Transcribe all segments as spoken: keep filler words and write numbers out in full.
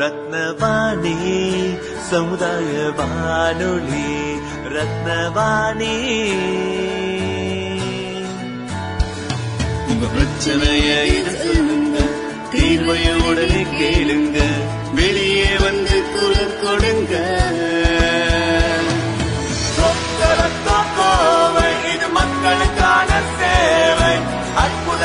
ரத்னவாணி சமுதாய வானொலி. ரத்னவாணி உங்க பிரச்சனையை சொல்லுங்க, தீர்வைய உடனே கேளுங்க, வெளியே வந்து குரல் கொடுங்க. இது மக்களுக்கான சேவை. அற்புத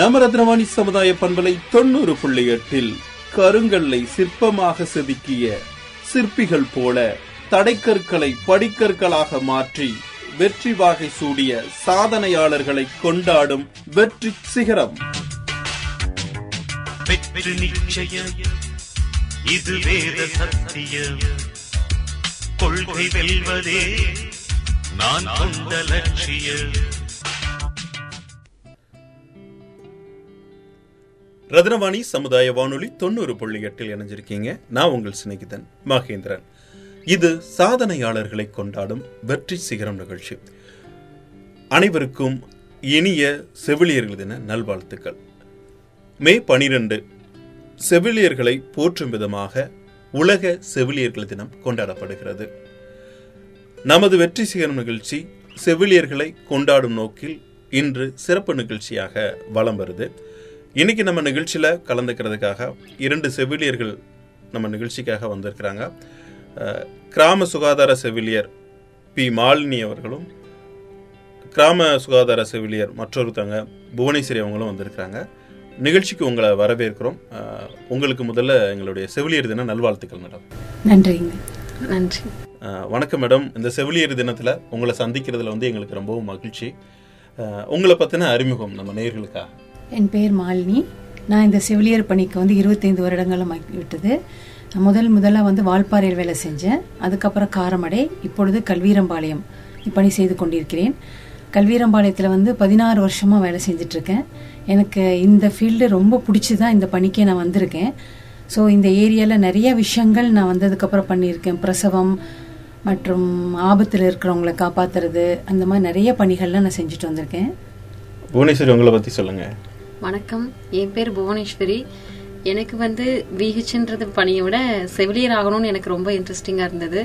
நம்ம ரத்னவாணி சமுதாய பண்பலை தொண்ணூறு புள்ளி எட்டில் கருங்கல்லை சிற்பமாக செதுக்கிய சிற்பிகள் போல தடைக்கற்களை படிக்கற்களாக மாற்றி வெற்றி வாகை சூடிய சாதனையாளர்களை கொண்டாடும் வெற்றி சிகரம். வெற்றி நிச்சயம், இது வேத சத்தியம், கொள்கை வெல்வதே நான் கொண்ட லட்சியம். ரத்னவாணி சமுதாய வானொலி தொண்ணூறு புள்ளி எட்டில் இணைஞ்சிருக்கீங்க. நான் உங்கள் சிநேகிதன் மகேந்திரன். இது சாதனையாளர்களை கொண்டாடும் வெற்றி சிகரம் நிகழ்ச்சி. அனைவருக்கும் இனிய செவிலியர்கள் தின நல்வாழ்த்துக்கள். மே பனிரெண்டு செவிலியர்களை போற்றும் விதமாக உலக செவிலியர்கள் தினம் கொண்டாடப்படுகிறது. நமது வெற்றி சிகரம் நிகழ்ச்சி செவிலியர்களை கொண்டாடும் நோக்கில் இன்று சிறப்பு நிகழ்ச்சியாக வலம் வருது. இன்னைக்கு நம்ம நிகழ்ச்சியில் கலந்துக்கிறதுக்காக இரண்டு செவிலியர்கள் நம்ம நிகழ்ச்சிக்காக வந்திருக்கிறாங்க. கிராம சுகாதார செவிலியர் பி மாலினி அவர்களும் கிராம சுகாதார செவிலியர் மற்றொருத்தவங்க புவனேஸ்வரி அவங்களும் வந்திருக்கிறாங்க. நிகழ்ச்சிக்கு உங்களை வரவேற்கிறோம். உங்களுக்கு முதல்ல எங்களுடைய செவிலியர் தின நல்வாழ்த்துக்கள் மேடம். நன்றிங்க, நன்றி. வணக்கம் மேடம். இந்த செவிலியர் தினத்தில் உங்களை சந்திக்கிறதுல வந்து எங்களுக்கு ரொம்பவும் மகிழ்ச்சி. உங்களை பற்றின அறிமுகம் நம்ம நேயர்களுக்காக. என் பேர் மாலினி. நான் இந்த செவிலியர் பணிக்கு வந்து இருபத்தைந்து வருடங்களும் ஆகிவிட்டது. முதல் முதல்ல வந்து வால்பாறையில் வேலை செஞ்சேன். அதுக்கப்புறம் காரமடை, இப்பொழுது கல்வீரம்பாளையம் இப்பணி செய்து கொண்டிருக்கிறேன். கல்வீரம்பாளையத்தில் வந்து பதினாறு வருஷமாக வேலை செஞ்சிட்ருக்கேன். எனக்கு இந்த ஃபீல்டு ரொம்ப பிடிச்சி தான் இந்த பணிக்கே நான் வந்திருக்கேன். ஸோ இந்த ஏரியாவில் நிறைய விஷயங்கள் நான் வந்ததுக்கப்புறம் பண்ணியிருக்கேன். பிரசவம் மற்றும் ஆபத்தில் இருக்கிறவங்களை காப்பாற்றுறது, அந்த மாதிரி நிறைய பணிகள்லாம் நான் செஞ்சுட்டு வந்திருக்கேன். புவனேஸ்வரி, உங்களை பற்றி சொல்லுங்கள். வணக்கம், என் பேர் புவனேஸ்வரி. எனக்கு வந்து விஹெச்ன்றது பணியை விட செவிலியர் ஆகணும்னு எனக்கு ரொம்ப இன்ட்ரெஸ்டிங்காக இருந்தது.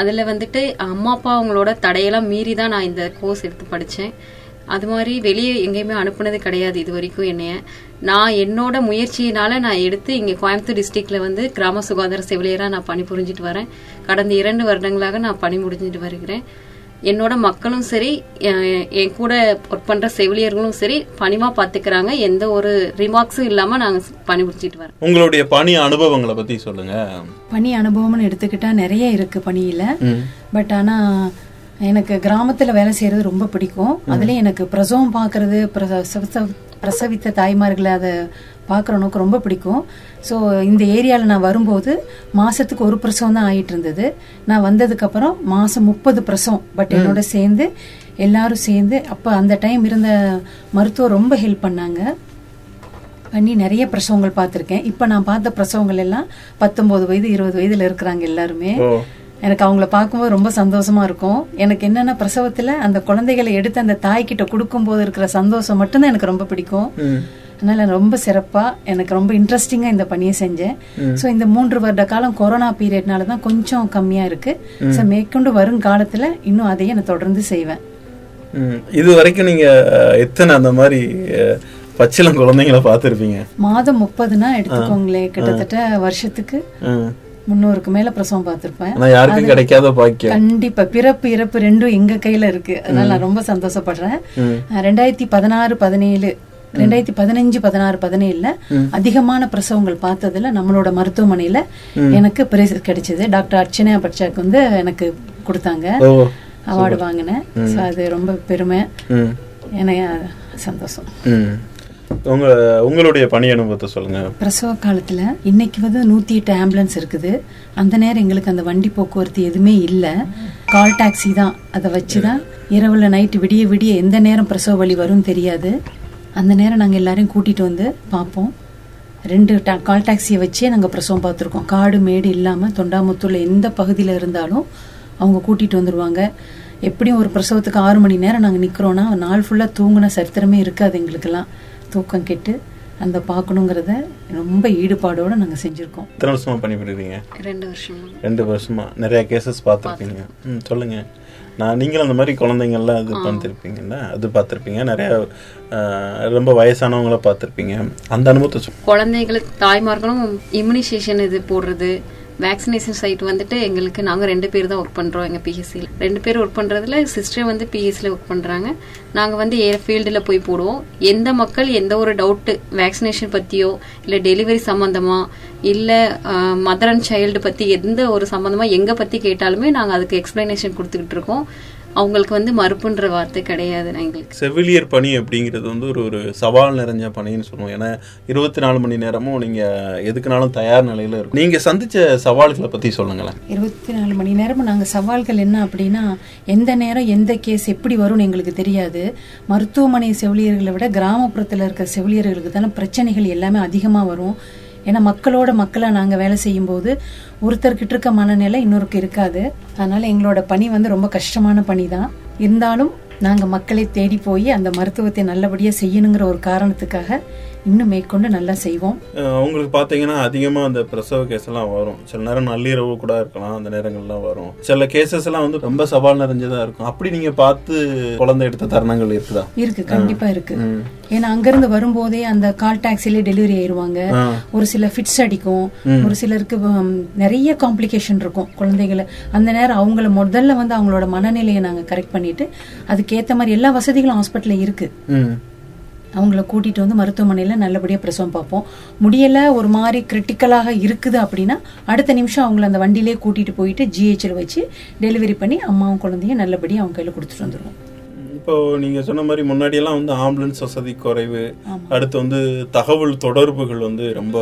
அதில் வந்துட்டு அம்மா அப்பா அவங்களோட தடையெல்லாம் மீறி தான் நான் இந்த கோர்ஸ் எடுத்து படித்தேன். அது மாதிரி வெளியே எங்கேயுமே அனுப்புனது கிடையாது இது வரைக்கும் என்னைய. நான் என்னோட முயற்சியினால் நான் எடுத்து இங்கே கோயம்புத்தூர் டிஸ்ட்ரிக்டில் வந்து கிராம சுகாதார செவிலியராக நான் பணி புரிஞ்சிட்டு வரேன். கடந்த இரண்டு வருடங்களாக நான் பணி முடிஞ்சிட்டு வருகிறேன். என்னோட மக்களும் சரி, என் கூட ஒர்க் பண்ணுற செவிலியர்களும் சரி பணிவாக பார்த்துக்கிறாங்க. எந்த ஒரு ரிமார்க்ஸும் இல்லாமல் நாங்கள் பணி முடிச்சிட்டு வரோம். உங்களுடைய பணி அனுபவங்களை பற்றி சொல்லுங்கள். பணி அனுபவம்னு எடுத்துக்கிட்டால் நிறைய இருக்குது பணியில். பட் ஆனால் எனக்கு கிராமத்தில் வேலை செய்கிறது ரொம்ப பிடிக்கும். அதுலேயும் எனக்கு பிரசவம் பார்க்குறது, பிரசவ பிரசவித்த தாய்மார்களை அதை பார்க்குறவனுக்கு ரொம்ப பிடிக்கும். ஸோ இந்த ஏரியாவில் நான் வரும்போது மாதத்துக்கு ஒரு பிரசவம் தான் ஆகிட்டு இருந்தது. நான் வந்ததுக்கப்புறம் மாதம் முப்பது பிரசவம். பட் என்னோட சேர்ந்து எல்லாரும் சேர்ந்து அப்போ அந்த டைம் இருந்த மருத்துவர் ரொம்ப ஹெல்ப் பண்ணாங்க. பண்ணி நிறைய பிரசவங்கள் பார்த்துருக்கேன். இப்போ நான் பார்த்த பிரசவங்கள் எல்லாம் பத்தொம்போது வயது இருபது வயதில் இருக்கிறாங்க எல்லாருமே. எனக்கு அவங்கள பார்க்கும்போது ரொம்ப சந்தோஷமா இருக்கும். எனக்கு என்னென்ன பிரசவத்தில் அந்த குழந்தைகளை எடுத்து அந்த தாய்கிட்ட கொடுக்கும்போது இருக்கிற சந்தோஷம் மட்டும்தான் எனக்கு ரொம்ப பிடிக்கும். அதனால ரொம்ப சிறப்பாக எனக்கு ரொம்ப இன்ட்ரெஸ்டிங்காக இந்த பணியை செஞ்சேன். ஸோ இந்த மூன்று வருட காலம் கொரோனா பீரியட்னால தான் கொஞ்சம் கம்மியாக இருக்குது. ஸோ மேற்கொண்டு வருங்காலத்தில் இன்னும் அதையே நான் தொடர்ந்து செய்வேன். இது வரைக்கும் நீங்கள் எத்தனை அந்த மாதிரி பச்சிளம் குழந்தைங்களை பார்த்துருப்பீங்க? மாதம் முப்பதுனா எடுத்துக்கோங்களே, கிட்டத்தட்ட வருஷத்துக்கு முன்னூறுக்கு மேல பிரசவம் பார்த்திருப்பேன். கிடைக்காத பாக்கியம். கண்டிப்பா பிறப்பு இறப்பு ரெண்டும் எங்க கையில இருக்கு. அதனால நான் ரொம்ப சந்தோஷப்படுறேன். ரெண்டாயிரத்தி பதினாறு பதினேழு ரெண்டாயிரத்தி பதினஞ்சு பதினாறு பதினேழுல அதிகமான பிரசவங்கள் பார்த்ததுல நம்மளோட மருத்துவமனையில எனக்கு பிரைஸ் கிடைச்சது. டாக்டர் அர்ச்சனா பட்சாக்கு வந்து எனக்கு கொடுத்தாங்க, அவார்டு வாங்கினேன். அது ரொம்ப பெருமை. என்னையா சந்தோஷம். உங்க உங்களுடைய பணி அனுபவத்தை சொல்லுங்க. பிரசவ காலத்தில் இன்னைக்கு வந்து நூற்றி எட்டு ஆம்புலன்ஸ் இருக்குது. அந்த நேரம் எங்களுக்கு அந்த வண்டி போக்குவரத்து எதுவுமே இல்லை. கால் டாக்ஸி தான். அதை வச்சு தான் இரவில் நைட்டு விடிய விடிய எந்த நேரம் பிரசவ வலி வரும்னு தெரியாது. அந்த நேரம் நாங்கள் எல்லாரையும் கூட்டிகிட்டு வந்து பார்ப்போம். ரெண்டு டா கால் டாக்ஸியை வச்சே நாங்கள் பிரசவம் பார்த்துருக்கோம். காடு மேடு இல்லாமல் தொண்டாமுத்தூரில் எந்த பகுதியில் இருந்தாலும் அவங்க கூட்டிகிட்டு வந்துடுவாங்க. எப்படியும் ஒரு பிரசவத்துக்கு ஆறு மணி நேரம் நாங்கள் நிற்கிறோன்னா நாள் ஃபுல்லாக தூங்கின சரித்திரமே இருக்காது எங்களுக்கெல்லாம். தூக்கம் கெட்டு அந்த பார்க்கணுங்கிறத ரொம்ப ஈடுபாடோடு நாங்கள் செஞ்சுருக்கோம். எத்தனை வருஷமாக பண்ணிவிடுறீங்க? ரெண்டு வருஷமா. ரெண்டு வருஷமா நிறையா கேசஸ் பார்த்துருப்பீங்க. ம், சொல்லுங்கள். நான் நீங்களும் அந்த மாதிரி குழந்தைங்கள்லாம் இது பார்த்துருப்பீங்கன்னா அது பார்த்துருப்பீங்க. நிறையா ரொம்ப வயசானவங்கள பார்த்துருப்பீங்க. அந்த அனுபவத்தை குழந்தைங்களுக்கு தாய்மார்களும் இம்யூனைசேஷன் இது போடுறது வேக்சினேஷன் சைட் வந்துட்டு எங்களுக்கு நாங்கள் ரெண்டு பேர் தான் ஒர்க் பண்ணுறோம். எங்கள் பிஹெச்சியில் ரெண்டு பேர் ஒர்க் பண்ணுறதுல சிஸ்டர் வந்து பிஹெச்சியில் ஒர்க் பண்ணுறாங்க. நாங்கள் வந்து ஏ ஃபீல்டில் போய் போடுவோம். எந்த மக்கள் எந்த ஒரு டவுட்டு வேக்சினேஷன் பற்றியோ இல்லை டெலிவரி சம்மந்தமாக இல்லை மதர் அண்ட் சைல்டு பற்றி எந்த ஒரு சம்மந்தமாக எங்கே பற்றி கேட்டாலுமே நாங்கள் அதுக்கு எக்ஸ்பிளனேஷன் கொடுத்துக்கிட்டு இருக்கோம். அவங்களுக்கு வந்து மறுப்புன்ற வார்த்தை கிடையாது. எங்களுக்கு செவிலியர் பணி அப்படிங்கிறது வந்து ஒரு ஒரு சவால் நிறைஞ்ச பணின்னு சொல்லுவோம். ஏன்னா இருபத்தி நாலு மணி நேரமும் நீங்கள் எதுக்குனாலும் தயார் நிலையில் இருக்கும். நீங்கள் சந்தித்த சவால்களை பற்றி சொல்லுங்களேன். இருபத்தி நாலு மணி நேரமும் நாங்கள் சவால்கள் என்ன அப்படின்னா, எந்த நேரம் எந்த கேஸ் எப்படி வரும்னு எங்களுக்கு தெரியாது. மருத்துவமனை செவிலியர்களை விட கிராமப்புறத்தில் இருக்கிற செவிலியர்களுக்கு தானே பிரச்சனைகள் எல்லாமே அதிகமாக வரும். ஏன்னா மக்களோட மக்களாக நாங்கள் வேலை செய்யும்போது ஒருத்தர்கிட்ட இருக்க மனநிலை இன்னொருக்கு இருக்காது. அதனால் எங்களோட பணி வந்து ரொம்ப கஷ்டமான பணி தான். இருந்தாலும் நாங்கள் மக்களை தேடி போய் அந்த மருத்துவத்தை நல்லபடியாக செய்யணுங்கிற ஒரு காரணத்துக்காக இன்னும் மேற்கொண்டு நல்லா செய்வோம். உங்களுக்கு பார்த்தீங்கன்னா அதிகமாக அந்த பிரசவ கேஸ்லாம் வரும். சில நேரம் நள்ளிரவு கூட இருக்கலாம். அந்த நேரங்கள்லாம் வரும். சில கேசஸ்லாம் வந்து ரொம்ப சவால் நிறைஞ்சதாக இருக்கும். அப்படி நீங்கள் பார்த்து குழந்தை எடுத்த தருணங்கள் இருக்குதா? இருக்கு, கண்டிப்பாக இருக்கு. ஏன்னா அங்கேருந்து வரும்போதே அந்த கால் டாக்ஸிலே டெலிவரி ஆயிடுவாங்க. ஒரு சில ஃபிட்ஸ் அடிக்கும். ஒரு சிலருக்கு நிறைய காம்ப்ளிகேஷன் இருக்கும் குழந்தைகளை. அந்த நேரம் அவங்கள முதல்ல வந்து அவங்களோட மனநிலையை நாங்கள் கரெக்ட் பண்ணிட்டு அதுக்கேற்ற மாதிரி எல்லா வசதிகளும் ஹாஸ்பிட்டலில் இருக்கு. அவங்கள கூட்டிகிட்டு வந்து மருத்துவமனையில் நல்லபடியாக பிரசவம் பார்ப்போம். முடியலை ஒரு மாதிரி கிரிட்டிக்கலாக இருக்குது அப்படின்னா அடுத்த நிமிஷம் அவங்கள அந்த வண்டியிலே கூட்டிகிட்டு போயிட்டு ஜிஹெச்சில் வச்சு டெலிவரி பண்ணி அம்மாவும் குழந்தையும் நல்லபடியாக அவங்க கையில் கொடுத்துட்டு வந்துடுவோம். இப்போது நீங்கள் சொன்ன மாதிரி முன்னாடியெல்லாம் வந்து ஆம்புலன்ஸ் வசதி குறைவு, அடுத்து வந்து தகவல் தொடர்புகள் வந்து ரொம்ப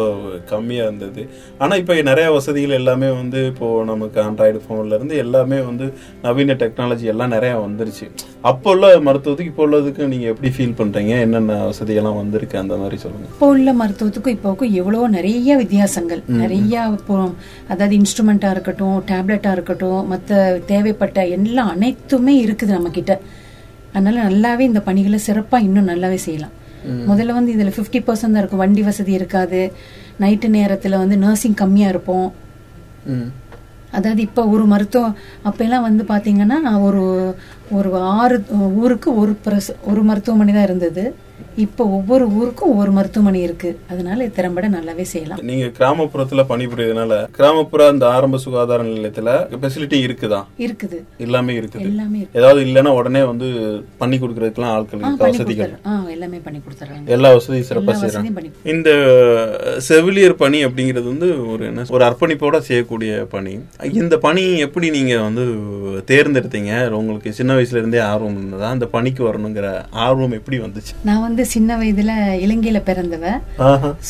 கம்மியாக இருந்தது. ஆனால் இப்போ நிறையா வசதிகள் எல்லாமே வந்து இப்போது நமக்கு ஆண்ட்ராய்டு ஃபோன்லேருந்து எல்லாமே வந்து நவீன டெக்னாலஜி எல்லாம் நிறையா வந்துருச்சு. அப்போ உள்ள மருத்துவத்துக்கு இப்போ உள்ளதுக்கு நீங்கள் எப்படி ஃபீல் பண்ணுறீங்க? என்னென்ன வசதிகள்லாம் வந்திருக்கு அந்த மாதிரி சொல்லுங்கள். இப்போ உள்ள மருத்துவத்துக்கும் இப்போக்கும் எவ்வளோ நிறைய வித்தியாசங்கள். நிறையா இப்போ அதாவது இன்ஸ்ட்ருமெண்ட்டாக இருக்கட்டும், டேப்லெட்டாக இருக்கட்டும், மற்ற தேவைப்பட்ட எல்லாம் அனைத்துமே இருக்குது நம்மக்கிட்ட. அதனால நல்லாவே இந்த பணிகளை சிறப்பாக இன்னும் நல்லாவே செய்யலாம். முதல்ல வந்து இதில் ஃபிஃப்டி பர்சன்ட் தான் இருக்கும். வண்டி வசதி இருக்காது. நைட்டு நேரத்தில் வந்து நர்சிங் கம்மியாக இருப்போம். அதாவது இப்போ ஒரு மருத்துவம் அப்போல்லாம் வந்து பார்த்தீங்கன்னா ஒரு ஒரு ஆறு ஊருக்கு ஒரு பிரஸ் ஒரு மருத்துவமனை தான் இருந்தது. இப்போ ஒவ்வொரு ஊருக்கும் ஒவ்வொரு மருத்துவமனை இருக்கு. அதனால திறம்பட நல்லாவே செய்யலாம். நீங்க கிராமப்புறத்துல பணிபுரியறதுனால கிராமப்புற அந்த ஆரம்ப சுகாதார நிலையத்துல ஃபெசிலிட்டி இருக்குதா? இருக்குது, எல்லாமே இருக்குது. எல்லாமே ஏதாவது இல்லனா உடனே வந்து பண்ணி கொடுக்கிறதுக்குலாம் ஆட்கள் வசதிகள் எல்லாமே பண்ணி கொடுத்துறாங்க. எல்லா வசதியும் சிறப்பா செய்றாங்க. இந்த செவிலியர் பணி அப்படிங்கிறது வந்து ஒரு என்ன ஒரு அர்ப்பணிப்போட செய்யக்கூடிய பணி. இந்த பணி எப்படி நீங்க வந்து தேர்ந்தெடுத்தீங்க? உங்களுக்கு சின்ன வயசுல இருந்தே ஆர்வம் இருந்ததா? அந்த பணிக்கு வரணுங்கிற ஆர்வம் எப்படி வந்துச்சு? நான் வந்து சின்ன வயதுல இலங்கையில பிறந்தவ.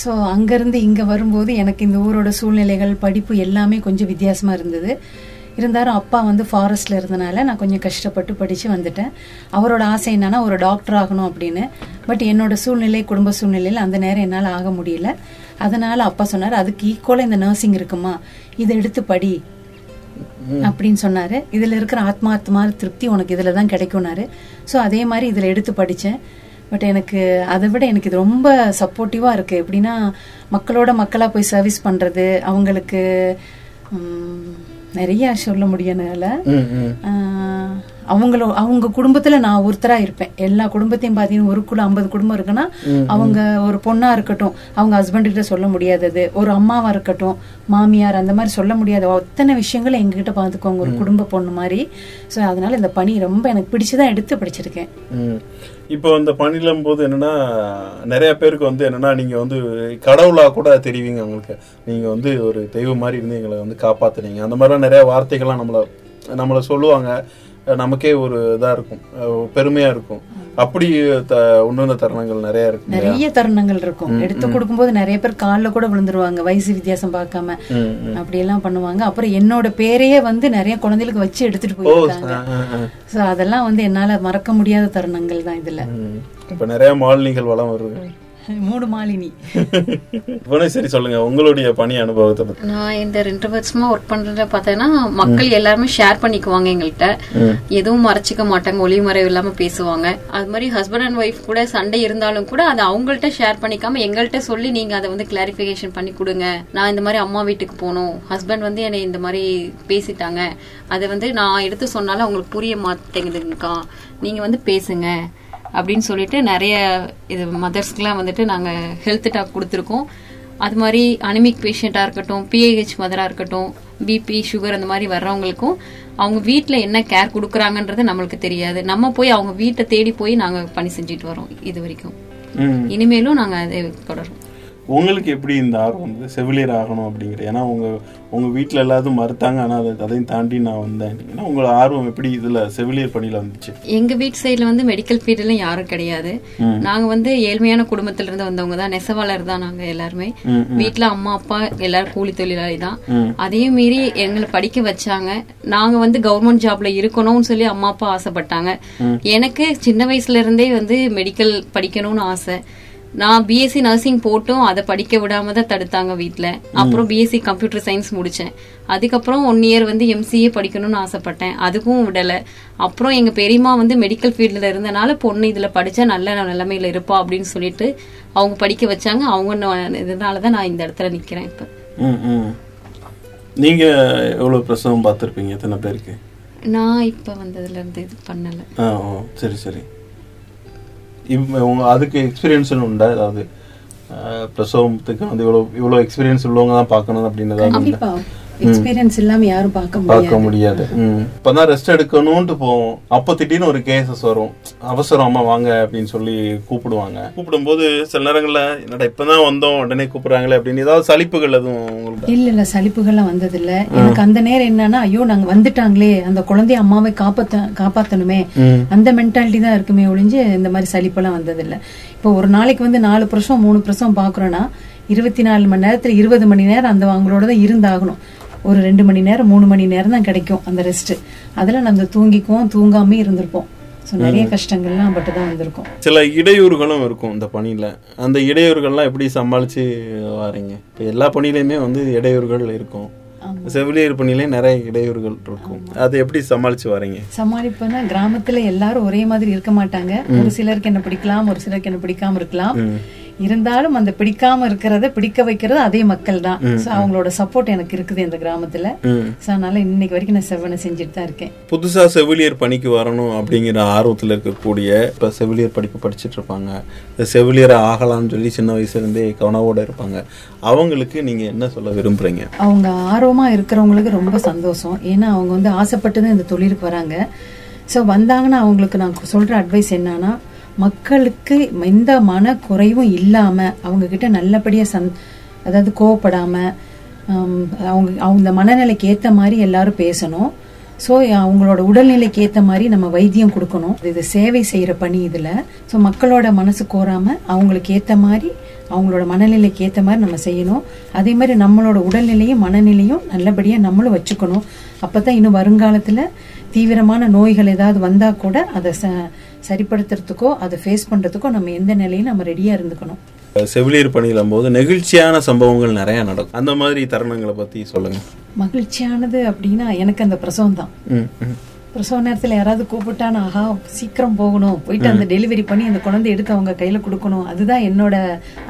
சோ அங்க இருந்து இங்க வரும்போது எனக்கு இந்த ஊரோட சூழ்நிலைகள் படிப்பு எல்லாமே கொஞ்சம் வித்தியாசமா இருந்தது. இருந்தாலும் அப்பா வந்து ஃபாரஸ்ட்ல இருந்தனால நான் கொஞ்சம் கஷ்டப்பட்டு படிச்சு வந்துட்டேன். அவரோட ஆசை என்னன்னா ஒரு டாக்டர் ஆகணும் அப்படின்னு. பட் என்னோட சூழ்நிலை குடும்ப சூழ்நிலையில அந்த நேரம் என்னால் ஆக முடியல. அதனால அப்பா சொன்னாரு, அதுக்கு ஈக்குவலா இந்த நர்சிங் இருக்குமா, இதை எடுத்து படி அப்படின்னு சொன்னாரு. இதுல இருக்கிற ஆத்மாத்மா திருப்தி உனக்கு இதுலதான் கிடைக்கும்னாரு. சோ அதே மாதிரி இதுல எடுத்து படிச்சேன். பட் எனக்கு அதை விட எனக்கு இது ரொம்ப சப்போர்ட்டிவாக இருக்குது. எப்படின்னா மக்களோட மக்களாக போய் சர்வீஸ் பண்ணுறது, அவங்களுக்கு நிறையா சொல்ல முடியனால அவங்களோ அவங்க குடும்பத்தில் நான் ஒருத்தராக இருப்பேன். எல்லா குடும்பத்தையும் பார்த்தீங்கன்னா ஒரு கூட ஐம்பது குடும்பம் இருக்குன்னா அவங்க ஒரு பொண்ணாக இருக்கட்டும், அவங்க ஹஸ்பண்ட்கிட்ட சொல்ல முடியாதது, ஒரு அம்மாவாக இருக்கட்டும், மாமியார், அந்த மாதிரி சொல்ல முடியாத அத்தனை விஷயங்களை எங்ககிட்ட பார்த்துக்குவாங்க ஒரு குடும்ப பொண்ணு மாதிரி. ஸோ அதனால இந்த பணி ரொம்ப எனக்கு பிடிச்சதான் எடுத்து படிச்சிருக்கேன். இப்போ இந்த பணியிலும் போது என்னன்னா நிறைய பேருக்கு வந்து என்னன்னா நீங்க வந்து கடவுளா கூட தெரிவிங்க. உங்களுக்கு நீங்க வந்து ஒரு தெய்வம் மாதிரி இருந்து எங்களை வந்து காப்பாத்துனீங்க. அந்த மாதிரிலாம் நிறைய வார்த்தைகள்லாம் நம்மள நம்மளை சொல்லுவாங்க. நமக்கே ஒரு இதாக இருக்கும், பெருமையாக இருக்கும். அப்படி உணர்ந்த தருணங்கள் நிறைய இருக்கும், நிறைய தருணங்கள் இருக்கும். எடுத்து கொடுக்கும்போது நிறைய பேர் காலில் கூட விழுந்துருவாங்க, வயசு வித்தியாசம் பார்க்காம அப்படியெல்லாம் பண்ணுவாங்க. அப்புறம் என்னோட பேரையே வந்து நிறைய குழந்தைகளுக்கு வச்சு எடுத்துட்டு போயிருக்காங்க. ஸோ அதெல்லாம் வந்து என்னால் மறக்க முடியாத தருணங்கள் தான் இதில். இப்போ நிறைய மாலினிகள் வளம் வருது, மூணு மாலினி. புவனேஸ்வரி, சொல்லுங்க உங்களுடைய பணி அனுபவத்தை. நான் இந்த ரெண்டு வருஷமா ஒர்க் பண்றத பார்த்தேன்னா மக்கள் எல்லாருமே ஷேர் பண்ணிக்குவாங்க எங்கள்கிட்ட, எதுவும் மறைச்சிக்க மாட்டாங்க, ஒளி மறைவு இல்லாம பேசுவாங்க. அது மாதிரி ஹஸ்பண்ட் அண்ட் ஒய்ஃப் கூட சண்டை இருந்தாலும் கூட அதை அவங்கள்ட்ட ஷேர் பண்ணிக்காம எங்கள்கிட்ட சொல்லி நீங்க அதை வந்து கிளாரிஃபிகேஷன் பண்ணி கொடுங்க. நான் இந்த மாதிரி அம்மா வீட்டுக்கு போனோம், ஹஸ்பண்ட் வந்து என்னை இந்த மாதிரி பேசிட்டாங்க, அதை வந்து நான் எடுத்து சொன்னாலும் அவங்களுக்கு புரிய மாட்டேங்குதுங்கக்கா, நீங்க வந்து பேசுங்க அப்படின்னு சொல்லிட்டு நிறைய இது மதர்ஸ்க்குலாம் வந்துட்டு நாங்கள் ஹெல்த் டாக் கொடுத்துருக்கோம். அது மாதிரி அனிமிக் பேஷண்ட்டாக இருக்கட்டும், பிஏஹெச் மதராக இருக்கட்டும், பிபி சுகர் அந்த மாதிரி வர்றவங்களுக்கும் அவங்க வீட்டில் என்ன கேர் கொடுக்குறாங்கன்றது நம்மளுக்கு தெரியாது. நம்ம போய் அவங்க வீட்டை தேடி போய் நாங்கள் பணி செஞ்சுட்டு வரோம் இது வரைக்கும். இனிமேலும் நாங்கள் அதை தொடரும். உங்களுக்கு எப்படி இந்த ஆர்வம் வந்து செவிலியர் ஆகணும் அப்படிங்கிற? ஏன்னா உங்கள் உங்கள் வீட்டில் எல்லாத்தையும் மறுத்தாங்க, ஆனால் அதை அதையும் தாண்டி நான் வந்தேன். ஏன்னா உங்களோட ஆர்வம் எப்படி இதில் செவிலியர் பணியில் வந்துச்சு? எங்கள் வீட்டு சைடில் வந்து மெடிக்கல் ஃபீல்டுலாம் யாரும் கிடையாது. நாங்கள் வந்து ஏழ்மையான குடும்பத்திலிருந்து வந்தவங்க தான், நெசவாளர் தான் நாங்கள் எல்லாருமே. வீட்டில் அம்மா அப்பா எல்லாரும் கூலி தொழிலாளி தான். அதையும் மீறி எங்களை படிக்க வச்சாங்க. நாங்கள் வந்து கவர்மெண்ட் ஜாப்ல இருக்கணும்னு சொல்லி அம்மா அப்பா ஆசைப்பட்டாங்க. எனக்கு சின்ன வயசுல இருந்தே வந்து மெடிக்கல் படிக்கணும்னு ஆசை. நான் பிஎஸ்சி நர்சிங் போட்டும் அதை படிக்க விடாம தான் தடுத்தாங்க வீட்டுல. அப்புறம் பிஎஸ்சி கம்ப்யூட்டர் சயின்ஸ் முடிச்சேன். அதுக்கப்புறம் ஒன் இயர் வந்து எம்சிஏ படிக்கணும்னு ஆசைப்பட்டேன், அதுவும் விடல. அப்புறம் எங்க பெரியம்மா வந்து மெடிக்கல் ஃபீல்டுல இருந்தனால பொண்ணு இதுல படிச்சா நல்ல நிலைமையில இருப்பா அப்படின்னு சொல்லிட்டு அவங்க படிக்க வச்சாங்க. அவங்க இதனாலதான் நான் இந்த இடத்துல நிக்கிறேன் இப்ப. நீங்க எவ்வளவு பிரசவம் பார்த்திருப்பீங்க, எத்தனை பேருக்கு? நான் இப்ப வந்ததுல இருந்து இது பண்ணல. சரி சரி. அதுக்கு எக்ஸ்பீரியன்ஸ் உண்டா? அதாவது பிரசவத்துக்கு வந்து இவ்வளோ இவ்வளோ எக்ஸ்பீரியன்ஸ் உள்ளவங்க தான் பார்க்கணும் அப்படின்னு எக்ஸ்பீரியன்ஸ் இல்லாம யாரும் பார்க்க முடியாது. இப்பதான் ரெஸ்ட் எடுக்கணும்ட்டு போவோம், அப்போ திடீர்னு ஒரு கேசஸ் வரும், அவசரமா வாங்க அப்படின்னு சொல்லி கூப்பிடுவாங்க. கூப்பிடும் போது சில நேரங்கள்ல என்னடா இப்பதான் வந்தோம் உடனே கூப்பிடுறாங்களே அப்படின்னு ஏதாவது சலிப்புகள் எதுவும்? இல்ல இல்ல சலிப்புகள்லாம் வந்தது இல்ல எனக்கு. அந்த நேரம் என்னன்னா ஐயோ நாங்க வந்துட்டாங்களே, அந்த குழந்தைய அம்மாவை காப்பாத்த காப்பாத்தணுமே அந்த மென்டாலிட்டி தான் இருக்குமே ஒழிஞ்சு இந்த மாதிரி சலிப்பெல்லாம் வந்தது இல்ல. இப்போ ஒரு நாளைக்கு வந்து நாலு பிரசவம் மூணு பிரசவம் பாக்குறோம்னா இருபத்தி நாலு மணி நேரத்துல இருபது மணி நேரம் அந்த அவங்களோட தான் இருந்தாகணும். ஒரு ரெண்டு மணி நேரம் மூணு மணி நேரம் தான் கிடைக்கும் அந்த ரெஸ்ட். அதில் நம்ம தூங்கிக்குவோம், தூங்காமே இருந்திருப்போம். ஸோ நிறைய கஷ்டங்கள்லாம் பட்டு தான் வந்திருக்கும். சில இடையூறுகளும் இருக்கும் இந்த பணியில். அந்த இடையூறுகள்லாம் எப்படி சமாளித்து வரீங்க? இப்போ எல்லா பணியிலையுமே வந்து இடையூறுகள் இருக்கும், செவிலியர் பணியிலையும் நிறைய இடையூறுகள் இருக்கும். அதை எப்படி சமாளித்து வரீங்க? சமாளிப்புன்னா கிராமத்தில் எல்லாரும் ஒரே மாதிரி இருக்க மாட்டாங்க. ஒரு சிலருக்கு என்ன பிடிக்கலாம், ஒரு சிலருக்கு என்ன பிடிக்காம இருக்கலாம். இருந்தாலும் அந்த பிடிக்காம இருக்கிறத பிடிக்க வைக்கிறது அதே மக்கள் தான். சோ அவங்களோட சப்போர்ட் எனக்கு இருக்குது இந்த கிராமத்துல. சோ அதனால இன்னைக்கு வரைக்கும் நான் செவனை செஞ்சுட்டு தான் இருக்கேன். புதுசா செவிலியர் பணிக்கு வரணும் அப்படிங்கிற ஆர்வத்துல இருக்கக்கூடிய, இப்ப செவிலியர் படிப்பு படிச்சுட்டு இருப்பாங்க, செவிலியர் ஆகலாம்னு சொல்லி சின்ன வயசுல இருந்தே கனவோட இருப்பாங்க, அவங்களுக்கு நீங்க என்ன சொல்ல விரும்புறீங்க? அவங்க ஆர்வமா இருக்கிறவங்களுக்கு ரொம்ப சந்தோஷம். ஏன்னா அவங்க வந்து ஆசைப்பட்டுதான் இந்த தொழிலுக்கு வராங்க. சோ வந்தாங்கன்னா அவங்களுக்கு நான் சொல்ற அட்வைஸ் என்னன்னா மக்களுக்கு எந்த மன குறைவும் இல்லாமல் அவங்கக்கிட்ட நல்லபடியாக சந் அதாவது கோவப்படாம அவங்க அவங்க மனநிலைக்கு ஏற்ற மாதிரி எல்லாரும் பேசணும். ஸோ அவங்களோட உடல்நிலைக்கு ஏற்ற மாதிரி நம்ம வைத்தியம் கொடுக்கணும். இது சேவை செய்கிற பணி இதில். ஸோ மக்களோட மனசு கோராமல் அவங்களுக்கு ஏற்ற மாதிரி அவங்களோட மனநிலைக்கு ஏற்ற மாதிரி நம்ம செய்யணும். அதே மாதிரி நம்மளோட உடல்நிலையும் மனநிலையும் நல்லபடியாக நம்மளும் வச்சுக்கணும். அப்போ தான் இன்னும் வருங்காலத்தில் தீவிரமான நோய்கள் ஏதாவது வந்தால் கூட அதை ச சரிப்படுத்துறதுக்கோ அதை ஃபேஸ் பண்ணுறதுக்கோ நம்ம எந்த நிலையும் நம்ம ரெடியாக இருந்துக்கணும். செவிலியர் பணியிலும் போது நெகிழ்ச்சியான சம்பவங்கள் நிறைய நடக்கும், அந்த மாதிரி தருணங்களை பற்றி சொல்லுங்கள். மகிழ்ச்சியானது அப்படின்னா எனக்கு அந்த பிரசவம் தான். பிரசவ நேரத்தில் யாராவது கூப்பிட்டான்னு ஆஹா சீக்கிரம் போகணும், போயிட்டு அந்த டெலிவரி பண்ணி அந்த குழந்தை எடுத்து அவங்க கையில கொடுக்கணும், அதுதான் என்னோட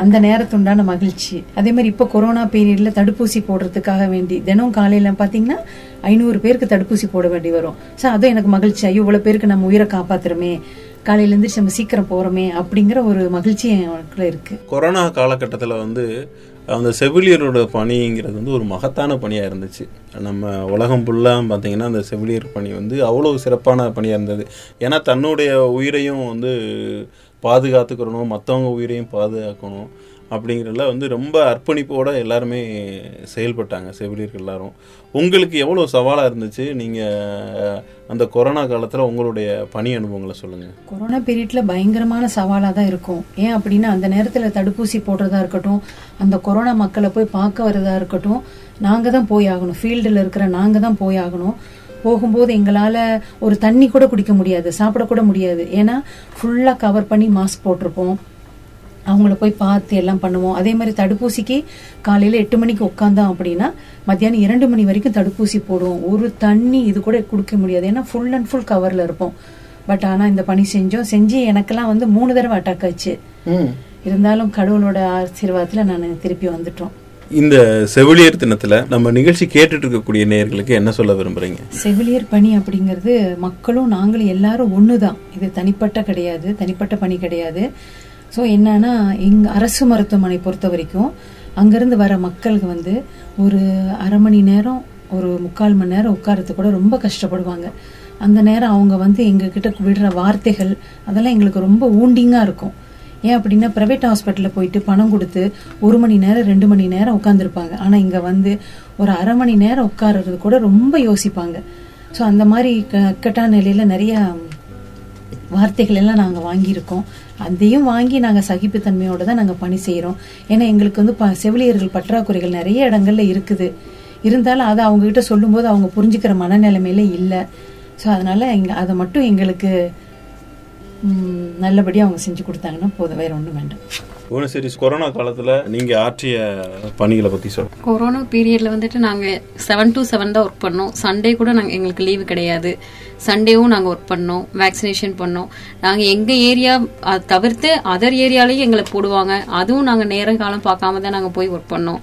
அந்த நேரத்துண்டான மகிழ்ச்சி. அதே மாதிரி இப்போ கொரோனா பீரியட்ல தடுப்பூசி போடுறதுக்காக வேண்டி தினம் காலையில பாத்தீங்கன்னா ஐநூறு பேருக்கு தடுப்பூசி போட வேண்டி வரும். ஸோ அதுவும் எனக்கு மகிழ்ச்சி, ஐயோ இவ்வளவு பேருக்கு நம்ம உயிரை காப்பாத்துறோமே, காலையில இருந்து நம்ம சீக்கிரம் போறோமே அப்படிங்கிற ஒரு மகிழ்ச்சி எனக்குள்ள இருக்கு. கொரோனா காலகட்டத்துல வந்து அந்த செவிலியரோட பணிங்கிறது வந்து ஒரு மகத்தான பணியாக இருந்துச்சு. நம்ம உலகம் ஃபுல்லாக பார்த்திங்கன்னா அந்த செவிலியர் பணி வந்து அவ்வளோ சிறப்பான பணியாக இருந்தது. ஏன்னா தன்னுடைய உயிரையும் வந்து பாதுகாத்துக்கிறணும், மற்றவங்க உயிரையும் பாதுகாக்கணும் அப்படிங்கிறதுல வந்து ரொம்ப அர்ப்பணிப்போடு எல்லாருமே செயல்பட்டாங்க செவிலியர்கள் எல்லாரும். உங்களுக்கு எவ்வளோ சவாலாக இருந்துச்சு? நீங்கள் அந்த கொரோனா காலத்தில் உங்களுடைய பணி அனுபவங்களை சொல்லுங்கள். கொரோனா பீரியடில் பயங்கரமான சவாலாக தான் இருக்கும். ஏன் அப்படின்னா அந்த நேரத்தில் தடுப்பூசி போடுறதா இருக்கட்டும், அந்த கொரோனா மக்களை போய் பார்க்க வரதா இருக்கட்டும், நாங்கள் தான் போய் ஆகணும். ஃபீல்டில் இருக்கிற நாங்கள் தான் போய் ஆகணும். போகும்போது எங்களால் ஒரு தண்ணி கூட குடிக்க முடியாது, சாப்பிடக்கூட முடியாது. ஏன்னா ஃபுல்லாக கவர் பண்ணி மாஸ்க் போட்டிருப்போம். அவங்கள போய் பார்த்து எல்லாம் பண்ணுவோம். அதே மாதிரி தடுப்பூசிக்கு காலையில் எட்டு மணிக்கு உட்காந்தோம் அப்படின்னா மத்தியானம் இரண்டு மணி வரைக்கும் தடுப்பூசி போடுவோம். ஒரு தண்ணி இது கூட குடிக்க முடியாது, ஏன்னா ஃபுல் அண்ட் ஃபுல் கவரில் இருப்போம். பட் ஆனால் இந்த பணி செஞ்சோம். செஞ்சு எனக்கெல்லாம் வந்து மூணு தடவை அட்டாக் ஆச்சு. இருந்தாலும் கடவுளோட ஆசீர்வாதத்தில் நான் திருப்பி வந்துட்டோம். இந்த செவிலியர் தினத்தில் நம்ம நிகழ்ச்சி கேட்டுட்டு இருக்கக்கூடிய நேயர்களுக்கு என்ன சொல்ல விரும்புகிறீங்க? செவிலியர் பணி அப்படிங்கிறது மக்களும் நாங்களும் எல்லாரும் ஒன்று தான். இது தனிப்பட்ட கிடையாது, தனிப்பட்ட பணி கிடையாது. ஸோ என்னன்னா எங்கள் அரசு மருத்துவமனை பொறுத்த வரைக்கும் அங்கேருந்து வர மக்களுக்கு வந்து ஒரு அரை மணி நேரம் ஒரு முக்கால் மணி நேரம் உட்காரத்து கூட ரொம்ப கஷ்டப்படுவாங்க. அந்த நேரம் அவங்க வந்து எங்ககிட்ட விடுற வார்த்தைகள் அதெல்லாம் எங்களுக்கு ரொம்ப ஊண்டிங்காக இருக்கும். ஏன் அப்படின்னா ப்ரைவேட் ஹாஸ்பிட்டலில் போயிட்டு பணம் கொடுத்து ஒரு மணி நேரம் ரெண்டு மணி நேரம் உட்காந்துருப்பாங்க. ஆனால் இங்கே வந்து ஒரு அரை மணி நேரம் உட்கார்றது கூட ரொம்ப யோசிப்பாங்க. ஸோ அந்த மாதிரி கட்டான நிலையில் நிறையா வார்த்தைகள் எல்லாம் நாங்கள் வாங்கியிருக்கோம். அதையும் வாங்கி நாங்கள் சகிப்புத்தன்மையோடு தான் நாங்கள் பணி செய்கிறோம். ஏன்னா எங்களுக்கு வந்து ப செவிலியர்கள் பற்றாக்குறைகள் நிறைய இடங்கள்ல இருக்குது. இருந்தாலும் அதை அவங்ககிட்ட சொல்லும்போது அவங்க புரிஞ்சுக்கிற மனநிலைமையில இல்லை. ஸோ அதனால எங்க அதை மட்டும் எங்களுக்கு நல்லபடியாக அவங்க செஞ்சு கொடுத்தாங்கன்னா போதும், வேற ஒன்றும் வேண்டாம். புவனேஸ்வரி, கொரோனா காலத்தில் நீங்கள் ஆற்றிய பணிகளை பற்றி சொல்லுங்கள். கொரோனா பீரியடில் வந்துட்டு நாங்கள் செவன் டு செவன் தான் ஒர்க் பண்ணோம். சண்டே கூட நாங்கள் எங்களுக்கு லீவு கிடையாது. சண்டேவும் நாங்கள் ஒர்க் பண்ணோம், வேக்சினேஷன் பண்ணோம். நாங்கள் எங்கள் ஏரியா அதை தவிர்த்து அதர் ஏரியாலேயும் எங்களை போடுவாங்க. அதுவும் நாங்கள் நேரம் காலம் பார்க்காம தான் நாங்கள் போய் ஒர்க் பண்ணோம்.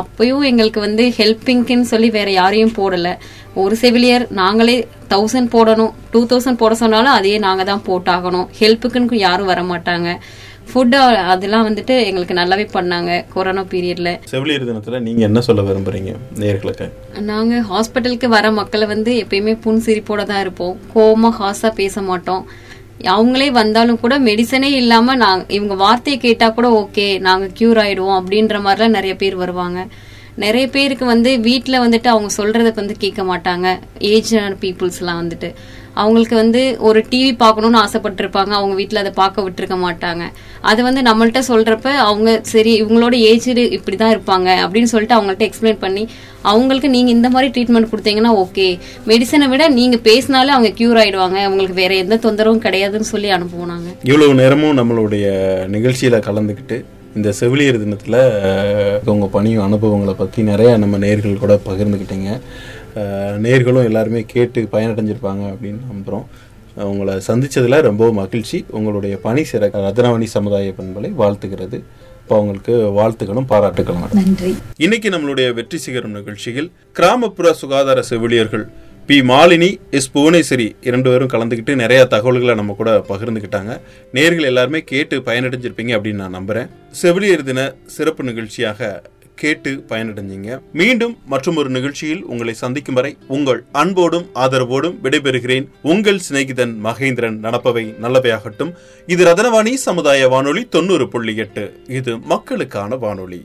அப்பயும் எங்களுக்கு வந்து ஹெல்பிங்க்குன்னு சொல்லி வேற யாரையும் போடலை. ஒரு செவிலியர் நாங்களே தௌசண்ட் போடணும் டூ தௌசண்ட் போட சொன்னாலும் அதையே நாங்கள் தான் போட்டாகணும். ஹெல்ப்புக்குன்னு யாரும் வரமாட்டாங்க. ஃபுட் அதெல்லாம் வந்துட்டு எங்களுக்கு நல்லாவே பண்ணாங்க கொரோனா பீரியட்ல. செவிலியர் தினத்துல நீங்க என்ன சொல்ல விரும்புறீங்க நேயர்களுக்கு? நாங்க ஹாஸ்பிட்டலுக்கு வர மக்களை வந்து எப்பயுமே புன்சிரிப்போட தான் இருப்போம். கோமா ஹாஸா பேச மாட்டோம். அவங்களே வந்தாலும் கூட மெடிசனே இல்லாம நாங்க இவங்க வார்த்தையை கேட்டா கூட ஓகே நாங்க கியூர் ஆயிடுவோம் அப்படின்ற மாதிரிலாம் நிறைய பேர் வருவாங்க. நிறைய பேருக்கு வந்து வீட்டுல வந்துட்டு அவங்க சொல்றதுக்கு வந்து கேட்க மாட்டாங்க. ஏஜ் பீப்புள்ஸ் எல்லாம் வந்துட்டு அவங்களுக்கு வந்து ஒரு டிவி பார்க்கணும்னு ஆசைப்பட்டிருப்பாங்க. அவங்க வீட்டில் அதை பார்க்க விட்டுருக்க மாட்டாங்க. அது வந்து நம்மள்கிட்ட சொல்கிறப்ப அவங்க சரி இவங்களோட ஏஜ் இப்படி தான் இருப்பாங்க அப்படின்னு சொல்லிட்டு அவங்கள்ட்ட எக்ஸ்பிளைன் பண்ணி அவங்களுக்கு நீங்கள் இந்த மாதிரி ட்ரீட்மெண்ட் கொடுத்தீங்கன்னா ஓகே, மெடிசனை விட நீங்கள் பேசினாலே அவங்க க்யூர் ஆகிடுவாங்க, அவங்களுக்கு வேற எந்த தொந்தரவும் கிடையாதுன்னு சொல்லி அனுப்புவோம். இவ்வளோ நேரமும் நம்மளுடைய நிகழ்ச்சியில் கலந்துக்கிட்டு இந்த செவிலியர் தினத்தில் உங்கள் பணி அனுபவங்களை பற்றி நிறையா நம்ம நேயர்கள் கூட பகிர்ந்துக்கிட்டீங்க. நேயர்களும் எல்லாருமே கேட்டு பயனடைஞ்சிருப்பாங்க அப்படின்னு நம்புகிறோம். உங்களை சந்தித்ததில் ரொம்ப மகிழ்ச்சி. உங்களுடைய பணி சிறக்க ரத்தினவாணி சமுதாய பண்பலை வாழ்த்துகிறது. இப்போ அவங்களுக்கு வாழ்த்துக்களும் பாராட்டுக்களும். நன்றி. இன்னைக்கு நம்மளுடைய வெற்றி சிகரம் நிகழ்ச்சியில் கிராமப்புற சுகாதார செவிலியர்கள் பி மாலினி, எஸ் புவனேஸ்வரி இரண்டு பேரும் கலந்துக்கிட்டு நிறையா தகவல்களை நம்ம கூட பகிர்ந்துக்கிட்டாங்க. நேயர்கள் எல்லாருமே கேட்டு பயனடைஞ்சிருப்பீங்க அப்படின்னு நான் நம்புகிறேன். செவிலியர் தின சிறப்பு நிகழ்ச்சியாக கேட்டு பயனடைஞ்சீங்க. மீண்டும் மற்றும் ஒரு நிகழ்ச்சியில் உங்களை சந்திக்கும் வரை உங்கள் அன்போடும் ஆதரவோடும் விடைபெறுகிறேன். உங்கள் சிநேகிதன் மகேந்திரன். நடப்பவை நல்லவையாகட்டும். இது ரத்தினவாணி சமுதாய வானொலி தொண்ணூறு புள்ளி எட்டு. இது மக்களுக்கான வானொலி.